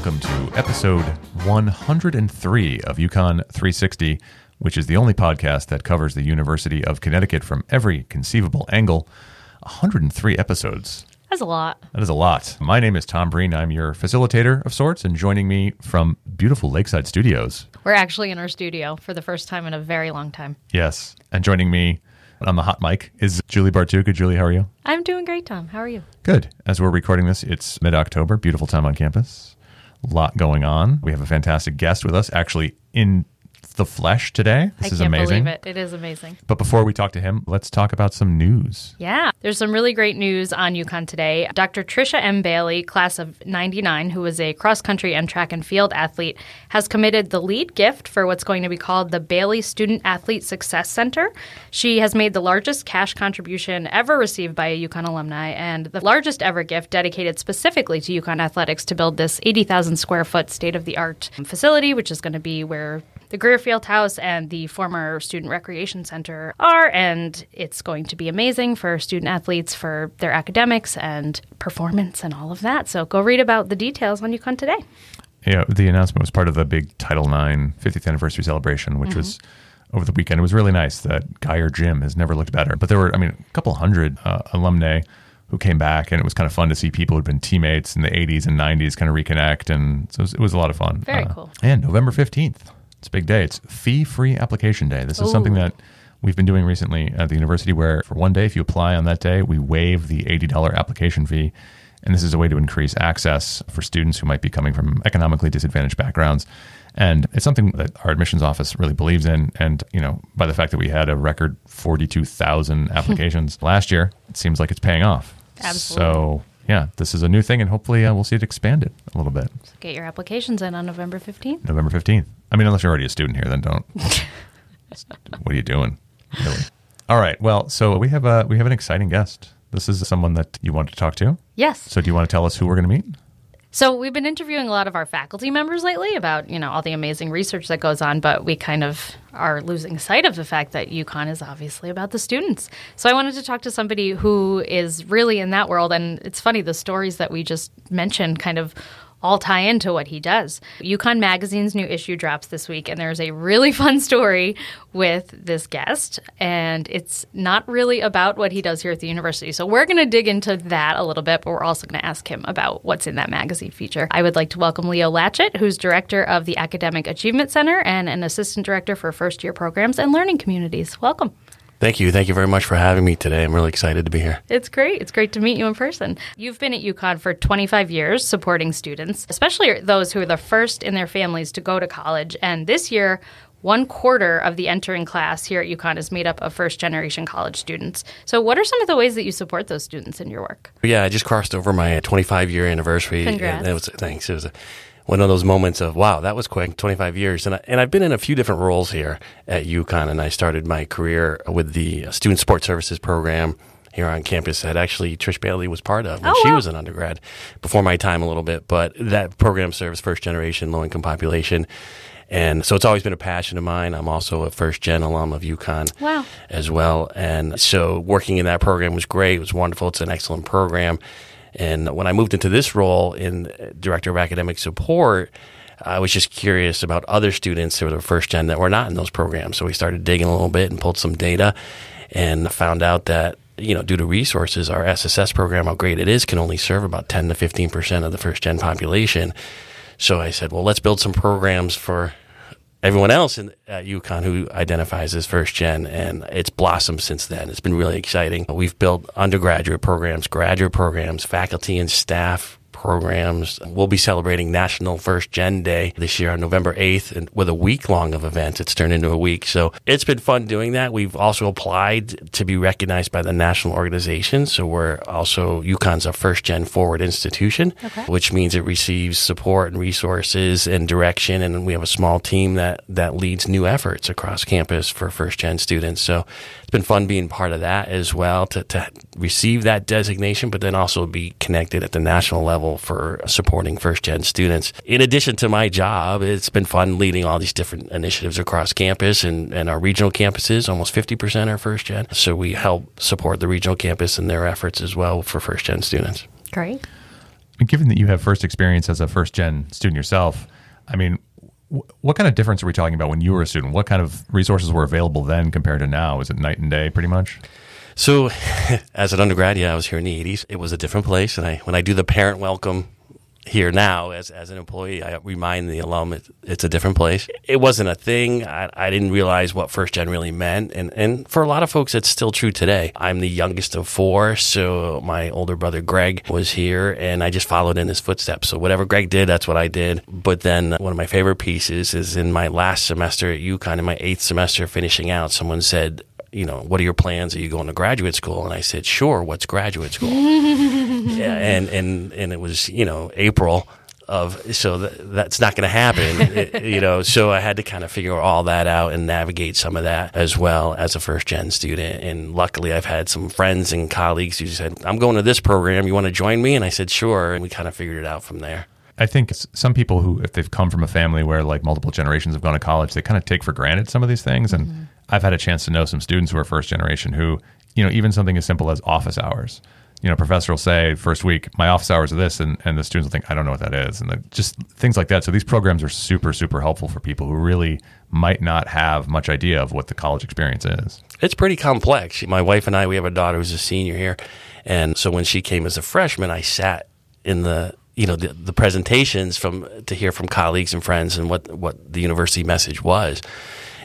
welcome to episode 103 of UConn 360, which is the only podcast that covers the University of Connecticut from every conceivable angle. 103 episodes. That's a lot. That is a lot. My name is Tom Breen. I'm your facilitator of sorts, and joining me from beautiful Lakeside Studios. We're actually in our studio for the first time in a very long time. Yes. And joining me on the hot mic is Julie Bartuca. Julie, how are you? I'm doing great, Tom. How are you? Good. As we're recording this, it's mid-October. Beautiful time on campus. A lot going on. We have a fantastic guest with us, actually in the flesh today. This is amazing. I can't believe it. It is amazing. But before we talk to him, let's talk about some news. Yeah. There's some really great news on UConn today. Dr. Trisha M. Bailey, class of 99, who was a cross-country and track and field athlete, has committed the lead gift for what's going to be called the Bailey Student Athlete Success Center. She has made the largest cash contribution ever received by a UConn alumni and the largest ever gift dedicated specifically to UConn athletics to build this 80,000 square foot state-of-the-art facility, which is going to be where the Greer Fieldhouse and the former Student Recreation Center are, and it's going to be amazing for student-athletes for their academics and performance and all of that. So go read about the details on UConn today. Yeah, the announcement was part of the big Title IX 50th anniversary celebration, which was over the weekend. It was really nice. That Guyer Gym has never looked better. But there were, a couple hundred alumnae who came back, and it was kind of fun to see people who'd been teammates in the 80s and 90s kind of reconnect, and so it was a lot of fun. Very cool. And November 15th. It's a big day. It's fee-free application day. This is something that we've been doing recently at the university where for one day, if you apply on that day, we waive the $80 application fee. And this is a way to increase access for students who might be coming from economically disadvantaged backgrounds. And it's something that our admissions office really believes in. And, by the fact that we had a record 42,000 applications last year, it seems like it's paying off. Absolutely. So, yeah, this is a new thing, and hopefully we'll see it expanded a little bit. So get your applications in on November 15th. November 15th. Unless you're already a student here, then don't. What are you doing? Really? All right. Well, so we have an exciting guest. This is someone that you wanted to talk to? Yes. So do you want to tell us who we're going to meet? So we've been interviewing a lot of our faculty members lately about, all the amazing research that goes on, but we kind of are losing sight of the fact that UConn is obviously about the students. So I wanted to talk to somebody who is really in that world, and it's funny, the stories that we just mentioned kind of all tie into what he does. UConn Magazine's new issue drops this week, and there's a really fun story with this guest, and it's not really about what he does here at the university. So we're going to dig into that a little bit, but we're also going to ask him about what's in that magazine feature. I would like to welcome Leo Latchett, who's director of the Academic Achievement Center and an assistant director for first-year programs and learning communities. Welcome. Thank you. Thank you very much for having me today. I'm really excited to be here. It's great. It's great to meet you in person. You've been at UConn for 25 years supporting students, especially those who are the first in their families to go to college. And this year, one quarter of the entering class here at UConn is made up of first-generation college students. So what are some of the ways that you support those students in your work? Yeah, I just crossed over my 25-year anniversary. Congrats. Thanks. It was one of those moments of, wow, that was quick, 25 years. And I've been in a few different roles here at UConn, and I started my career with the Student Support Services program here on campus that actually Trish Bailey was part of when she was an undergrad, before my time a little bit. But that program serves first-generation, low-income population. And so it's always been a passion of mine. I'm also a first-gen alum of UConn as well. And so working in that program was great. It was wonderful. It's an excellent program. And when I moved into this role in Director of Academic Support, I was just curious about other students who were the first gen that were not in those programs. So we started digging a little bit and pulled some data and found out that, due to resources, our SSS program, how great it is, can only serve about 10 to 15% of the first gen population. So I said, well, let's build some programs for everyone else at UConn who identifies as first gen, and it's blossomed since then. It's been really exciting. We've built undergraduate programs, graduate programs, faculty and staff programs. We'll be celebrating National First Gen Day this year on November 8th and with a week-long of events. It's turned into a week. So it's been fun doing that. We've also applied to be recognized by the national organization. So UConn's a First Gen Forward institution, which means it receives support and resources and direction. And we have a small team that leads new efforts across campus for First Gen students. So it's been fun being part of that as well to receive that designation, but then also be connected at the national level for supporting first-gen students. In addition to my job, it's been fun leading all these different initiatives across campus and our regional campuses. Almost 50% are first-gen. So we help support the regional campus and their efforts as well for first-gen students. Great. given that you have first experience as a first-gen student yourself, I mean, what kind of difference are we talking about when you were a student? What kind of resources were available then compared to now? Is it night and day pretty much? So as an undergrad, yeah, I was here in the 80s. It was a different place. And when I do the parent welcome here now as an employee, I remind the alum it's a different place. It wasn't a thing. I didn't realize what first gen really meant. And for a lot of folks, it's still true today. I'm the youngest of four, so my older brother Greg was here, and I just followed in his footsteps. So whatever Greg did, that's what I did. But then one of my favorite pieces is in my last semester at UConn, in my 8th semester finishing out, someone said, you know, what are your plans? Are you going to graduate school? And I said, sure, what's graduate school? Yeah, and it was, you know, April of, so that's not going to happen, you know, so I had to kind of figure all that out and navigate some of that as well as a first-gen student. And luckily I've had some friends and colleagues who said, I'm going to this program, you want to join me? And I said, sure, and we kind of figured it out from there. I think some people who, if they've come from a family where like multiple generations have gone to college, they kind of take for granted some of these things. Mm-hmm. And I've had a chance to know some students who are first generation who, you know, even something as simple as office hours, you know, professor will say first week, my office hours are this. And the students will think, I don't know what that is. And just things like that. So these programs are super, super helpful for people who really might not have much idea of what the college experience is. It's pretty complex. My wife and I, we have a daughter who's a senior here. And so when she came as a freshman, I sat in the presentations to hear from colleagues and friends and what the university message was.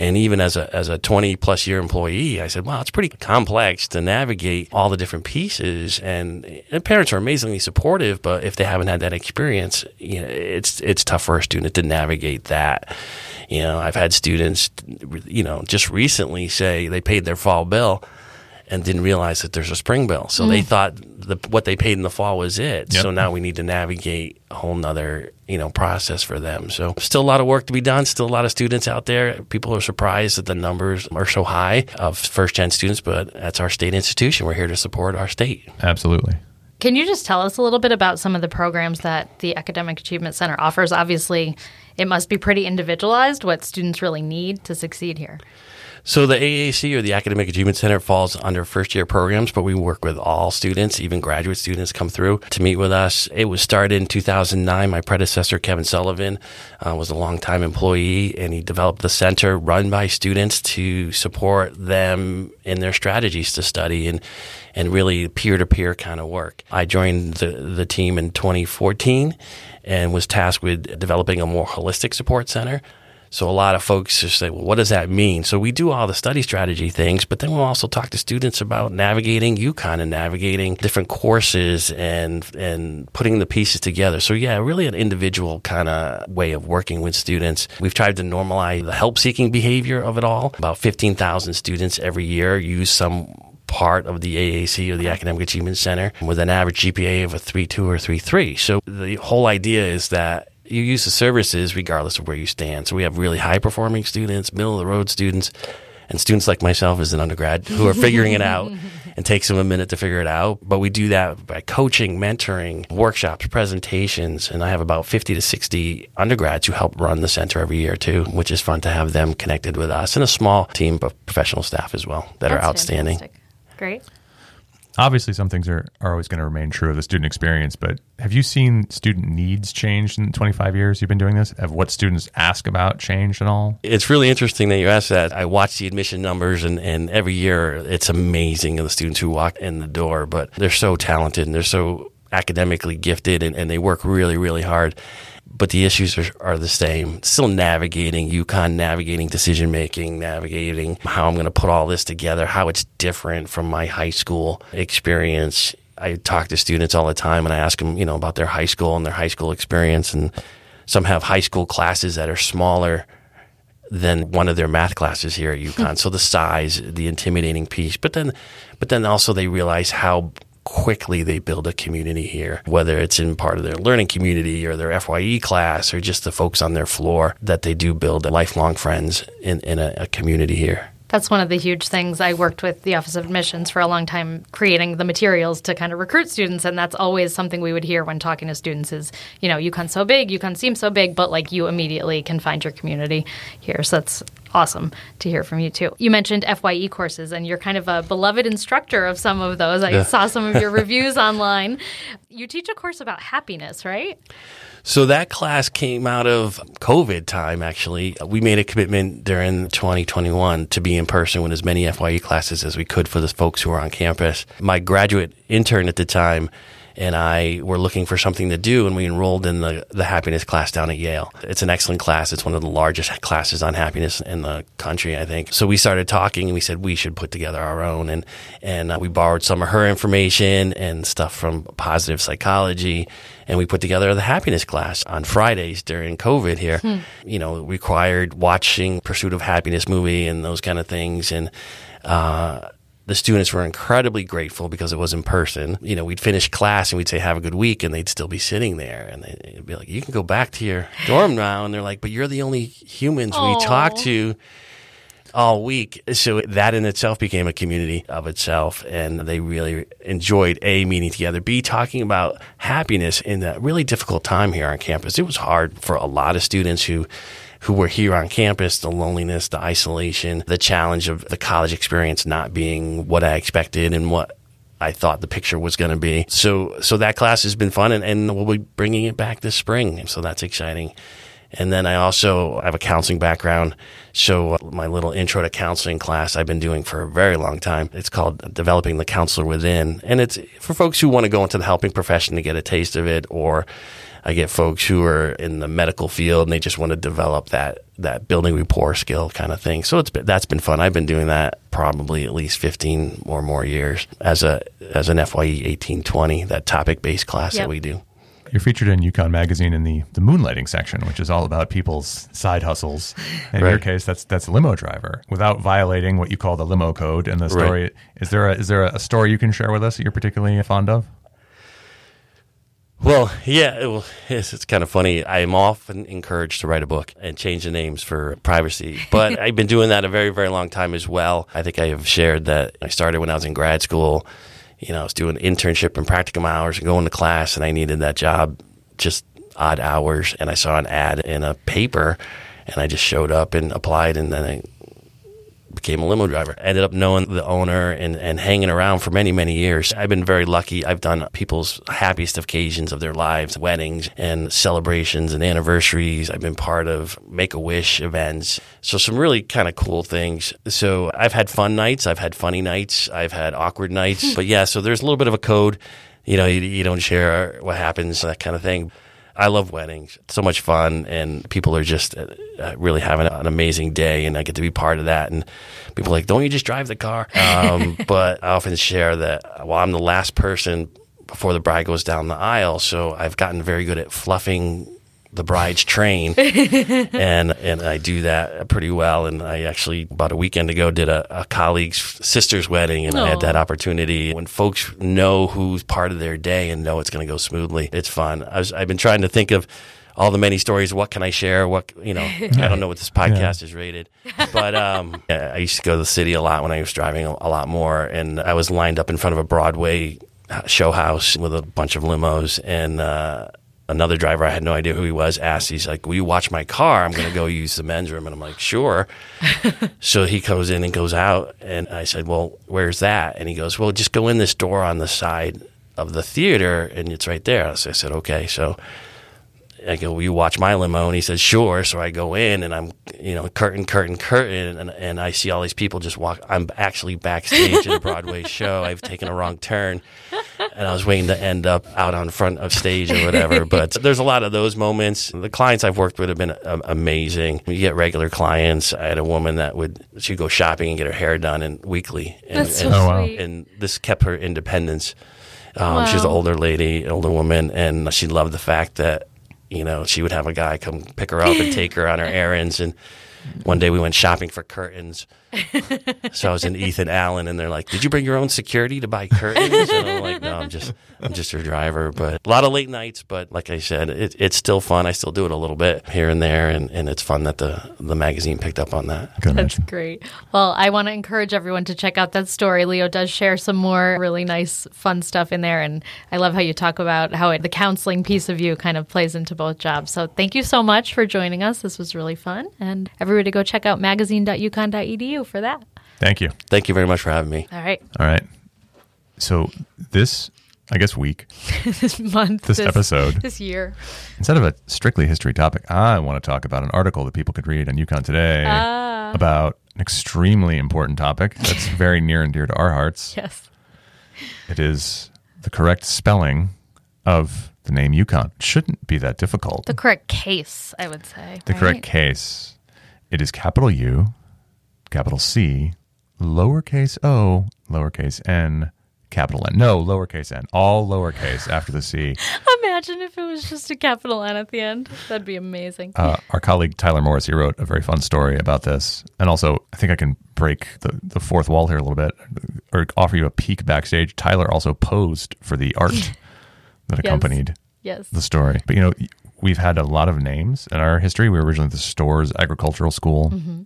And even as a 20-plus-year employee, I said, wow, it's pretty complex to navigate all the different pieces. And parents are amazingly supportive, but if they haven't had that experience, you know, it's tough for a student to navigate that. You know, I've had students, you know, just recently say they paid their fall bill and didn't realize that there's a spring bill. So they thought what they paid in the fall was it. Yep. So now we need to navigate a whole nother, you know, process for them. So still a lot of work to be done. Still a lot of students out there. People are surprised that the numbers are so high of first-gen students, but that's our state institution. We're here to support our state. Absolutely. Can you just tell us a little bit about some of the programs that the Academic Achievement Center offers? Obviously, it must be pretty individualized what students really need to succeed here. So the AAC, or the Academic Achievement Center, falls under first-year programs, but we work with all students, even graduate students come through to meet with us. It was started in 2009. My predecessor, Kevin Sullivan, was a longtime employee, and he developed the center run by students to support them in their strategies to study and really peer-to-peer kind of work. I joined the team in 2014 and was tasked with developing a more holistic support center. So a lot of folks just say, well, what does that mean? So we do all the study strategy things, but then we'll also talk to students about navigating UConn and navigating different courses and putting the pieces together. So yeah, really an individual kind of way of working with students. We've tried to normalize the help-seeking behavior of it all. About 15,000 students every year use some part of the AAC, or the Academic Achievement Center, with an average GPA of a 3.2 or 3.3. So the whole idea is that you use the services regardless of where you stand. So we have really high-performing students, middle-of-the-road students, and students like myself as an undergrad who are figuring it out, and takes them a minute to figure it out. But we do that by coaching, mentoring, workshops, presentations, and I have about 50 to 60 undergrads who help run the center every year too, which is fun to have them connected with us, and a small team of professional staff as well that are outstanding. Fantastic. Great. Obviously, some things are always going to remain true of the student experience, but have you seen student needs change in 25 years you've been doing this? Have what students ask about changed at all? It's really interesting that you asked that. I watch the admission numbers, and every year it's amazing the students who walk in the door, but they're so talented and they're so academically gifted, and they work really, really hard. But the issues are the same. Still navigating UConn, navigating decision-making, navigating how I'm going to put all this together, how it's different from my high school experience. I talk to students all the time, and I ask them, you know, about their high school and their high school experience. And some have high school classes that are smaller than one of their math classes here at UConn. So the size, the intimidating piece. But then also they realize how quickly they build a community here, whether it's in part of their learning community or their FYE class or just the folks on their floor, that they do build lifelong friends in a community here. That's one of the huge things. I worked with the Office of Admissions for a long time creating the materials to kind of recruit students, and that's always something we would hear when talking to students is, you know, UConn's so big, UConn seems so big, but like you immediately can find your community here. So that's awesome to hear from you, too. You mentioned FYE courses, and you're kind of a beloved instructor of some of those. I saw some of your reviews online. You teach a course about happiness, right? So that class came out of COVID time, actually. We made a commitment during 2021 to be in person with as many FYE classes as we could for the folks who were on campus. My graduate intern at the time and I were looking for something to do, and we enrolled in the happiness class down at Yale. It's an excellent class. It's one of the largest classes on happiness in the country, I think. So we started talking, and we said we should put together our own. And we borrowed some of her information and stuff from positive psychology, and we put together the happiness class on Fridays during COVID here. You know, required watching Pursuit of Happiness movie and those kind of things. And the students were incredibly grateful because it was in person. You know, we'd finish class and we'd say, have a good week, and they'd still be sitting there. And they'd be like, you can go back to your dorm now. And they're like, but you're the only humans we talk to all week. So that in itself became a community of itself. And they really enjoyed, A, meeting together, B, talking about happiness in that really difficult time here on campus. It was hard for a lot of students who were here on campus, the loneliness, the isolation, the challenge of the college experience not being what I expected and what I thought the picture was going to be. So that class has been fun, and we'll be bringing it back this spring, so that's exciting. And then I also have a counseling background, so my little intro to counseling class I've been doing for a very long time. It's called Developing the Counselor Within, and it's for folks who want to go into the helping profession to get a taste of it, or I get folks who are in the medical field and they just want to develop that building rapport skill kind of thing. So that's been fun. I've been doing that probably at least 15 or more years as an FYE 1820, that topic-based class that we do. You're featured in UConn Magazine in the moonlighting section, which is all about people's side hustles. And in your case, that's a limo driver. Without violating what you call the limo code in the story, is there a story you can share with us that you're particularly fond of? Well, yeah, it's kind of funny. I am often encouraged to write a book and change the names for privacy, but I've been doing that a very, very long time as well. I think I have shared that I started when I was in grad school. You know, I was doing internship and practicum hours and going to class, and I needed that job, just odd hours, and I saw an ad in a paper, and I just showed up and applied, and then I became a limo driver. I ended up knowing the owner and hanging around for many, many years. I've been very lucky. I've done people's happiest occasions of their lives, weddings and celebrations and anniversaries. I've been part of Make-A-Wish events. So some really kind of cool things. So I've had fun nights. I've had funny nights. I've had awkward nights. But yeah, so there's a little bit of a code. You know, you don't share what happens, that kind of thing. I love weddings. It's so much fun, and people are just really having an amazing day, and I get to be part of that. And people are like, don't you just drive the car? But I often share that, well, I'm the last person before the bride goes down the aisle, so I've gotten very good at fluffing the bride's train, and I do that pretty well. And I actually, about a weekend ago, did a colleague's sister's wedding, and I had that opportunity. When folks know who's part of their day and know it's going to go smoothly, it's fun. I've been trying to think of all the many stories. What can I share? I don't know what this podcast is rated, but I used to go to the city a lot when I was driving a lot more, and I was lined up in front of a Broadway show house with a bunch of limos, and another driver, I had no idea who he was, asked, he's like, will you watch my car? I'm going to go use the men's room. And I'm like, sure. So he goes in and goes out. And I said, well, where's that? And he goes, well, just go in this door on the side of the theater and it's right there. So I said, okay. So I go, will you watch my limo? And he says, sure. So I go in and I'm, you know, curtain. And I see all these people just walk. I'm actually backstage at a Broadway show. I've taken a wrong turn. And I was waiting to end up out on front of stage or whatever. But there's a lot of those moments. The clients I've worked with have been amazing. You get regular clients. I had a woman she'd go shopping and get her hair done weekly. And this kept her independence. She was an older woman. And she loved the fact that, you know, she would have a guy come pick her up and take her on her errands. And one day we went shopping for curtains. So I was in Ethan Allen, and they're like, did you bring your own security to buy curtains? And I'm like, no, I'm just your driver. But a lot of late nights, but like I said, it's still fun. I still do it a little bit here and there, and it's fun that the magazine picked up on that. That's great. Well, I want to encourage everyone to check out that story. Leo does share some more really nice, fun stuff in there, and I love how you talk about how the counseling piece of you kind of plays into both jobs. So thank you so much for joining us. This was really fun, and everyone everybody to go check out magazine.uconn.edu for that. Thank you. Thank you very much for having me. All right. All right. So this, I guess, week, this month, this episode, this year, instead of a strictly history topic, I want to talk about an article that people could read on UConn Today about an extremely important topic that's very near and dear to our hearts. Yes. It is the correct spelling of the name UConn. It shouldn't be that difficult. The correct case, I would say. The correct case. It is capital U, capital C, lowercase o, lowercase n, capital N. No, lowercase n. All lowercase after the C. Imagine if it was just a capital N at the end. That'd be amazing. Our colleague Tyler Morris, he wrote a very fun story about this. And also, I think I can break the fourth wall here a little bit or offer you a peek backstage. Tyler also posed for the art that accompanied the story. But, you know, we've had a lot of names in our history. We were originally the Storrs Agricultural School. Mm-hmm.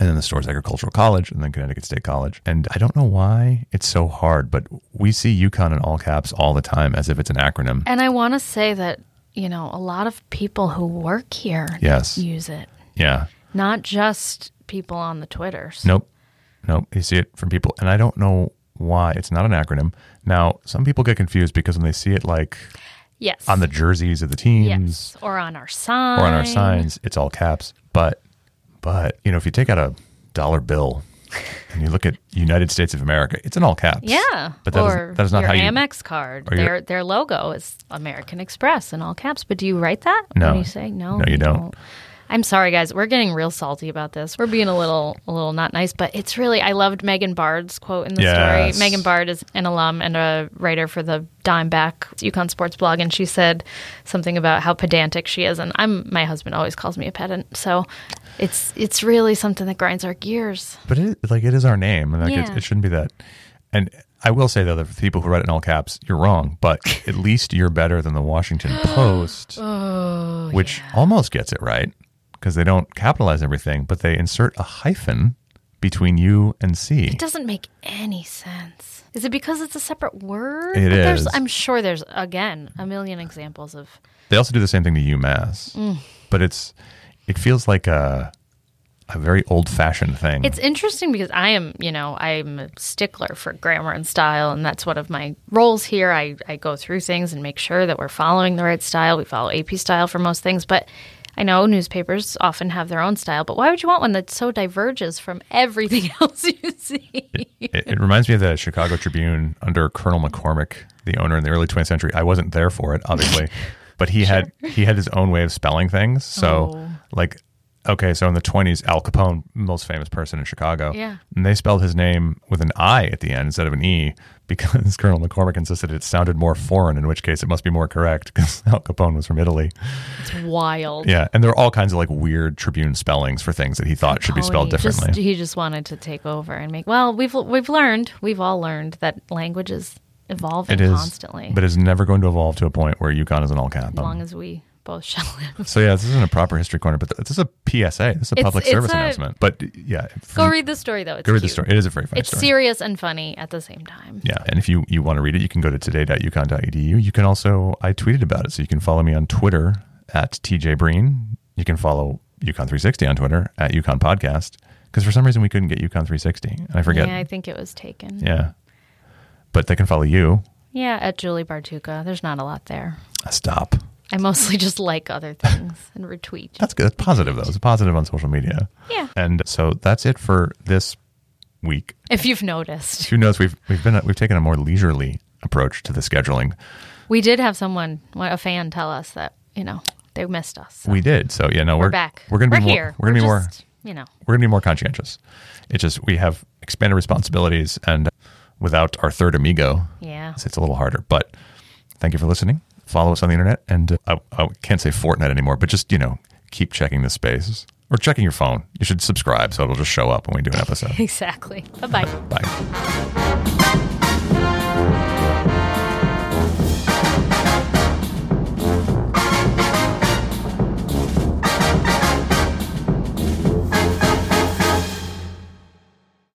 And then the Storrs Agricultural College, and then Connecticut State College. And I don't know why it's so hard, but we see UConn in all caps all the time as if it's an acronym. And I want to say that, you know, a lot of people who work here use it. Yeah. Not just people on the Twitters. Nope. Nope. You see it from people. And I don't know why. It's not an acronym. Now, some people get confused because when they see it like... Yes. On the jerseys of the teams. Yes. Or on our signs. Or on our signs. It's all caps. But, you know, if you take out a dollar bill and you look at United States of America, it's in all caps. Yeah. But that is not how you... Or your Amex card. Their logo is American Express in all caps. But do you write that? No. When you say no? No, you don't. I'm sorry, guys. We're getting real salty about this. We're being a little not nice. But it's really... I loved Megan Bard's quote in the story. Megan Bard is an alum and a writer for the Dimeback UConn sports blog. And she said something about how pedantic she is. And my husband always calls me a pedant. So... It's really something that grinds our gears. But it is our name, and it shouldn't be that. And I will say, though, that for people who write it in all caps, you're wrong. But at least you're better than the Washington Post, which almost gets it right because they don't capitalize everything, but they insert a hyphen between U and C. It doesn't make any sense. Is it because it's a separate word? It is. I'm sure there's, again, a million examples of... They also do the same thing to UMass, but it's... It feels like a very old-fashioned thing. It's interesting because I'm a stickler for grammar and style, and that's one of my roles here. I go through things and make sure that we're following the right style. We follow AP style for most things, but I know newspapers often have their own style, but why would you want one that so diverges from everything else you see? It reminds me of the Chicago Tribune under Colonel McCormick, the owner in the early 20th century. I wasn't there for it, obviously. But he had his own way of spelling things. So so in the 1920s, Al Capone, most famous person in Chicago, and they spelled his name with an I at the end instead of an E because Colonel McCormick insisted it sounded more foreign, in which case it must be more correct because Al Capone was from Italy. It's wild. Yeah, and there are all kinds of like weird Tribune spellings for things that he thought should be spelled differently. He just wanted to take over and make... Well, we've all learned that language is... evolving constantly. But it's never going to evolve to a point where UConn is an all cap. As long as we both shall live. So, this isn't a proper history corner, but this is a PSA. This is a public service announcement. But, go read the story, though. It's cute. Read the story. It is a very funny story. It's serious and funny at the same time. Yeah. And if you want to read it, you can go to today.uconn.edu. You can also, I tweeted about it, so you can follow me on Twitter at TJ Breen. You can follow UConn360 on Twitter at UConn Podcast, because for some reason we couldn't get UConn360. And I forget. Yeah, I think it was taken. Yeah. But they can follow you. Yeah, at Julie Bartuca. There's not a lot there. Stop. I mostly just like other things and retweet. That's good. That's positive, though. It's positive on social media. Yeah. And so that's it for this week. If you've noticed. If you notice, we've taken a more leisurely approach to the scheduling. We did have a fan tell us that, they missed us. So. We did. So, we're back. We're going to be more conscientious. It's just we have expanded responsibilities and... without our third amigo, it's a little harder. But thank you for listening. Follow us on the internet, and I can't say Fortnite anymore, but just keep checking the space or checking your phone. You should subscribe so it'll just show up when we do an episode. Exactly. Bye-bye. Bye.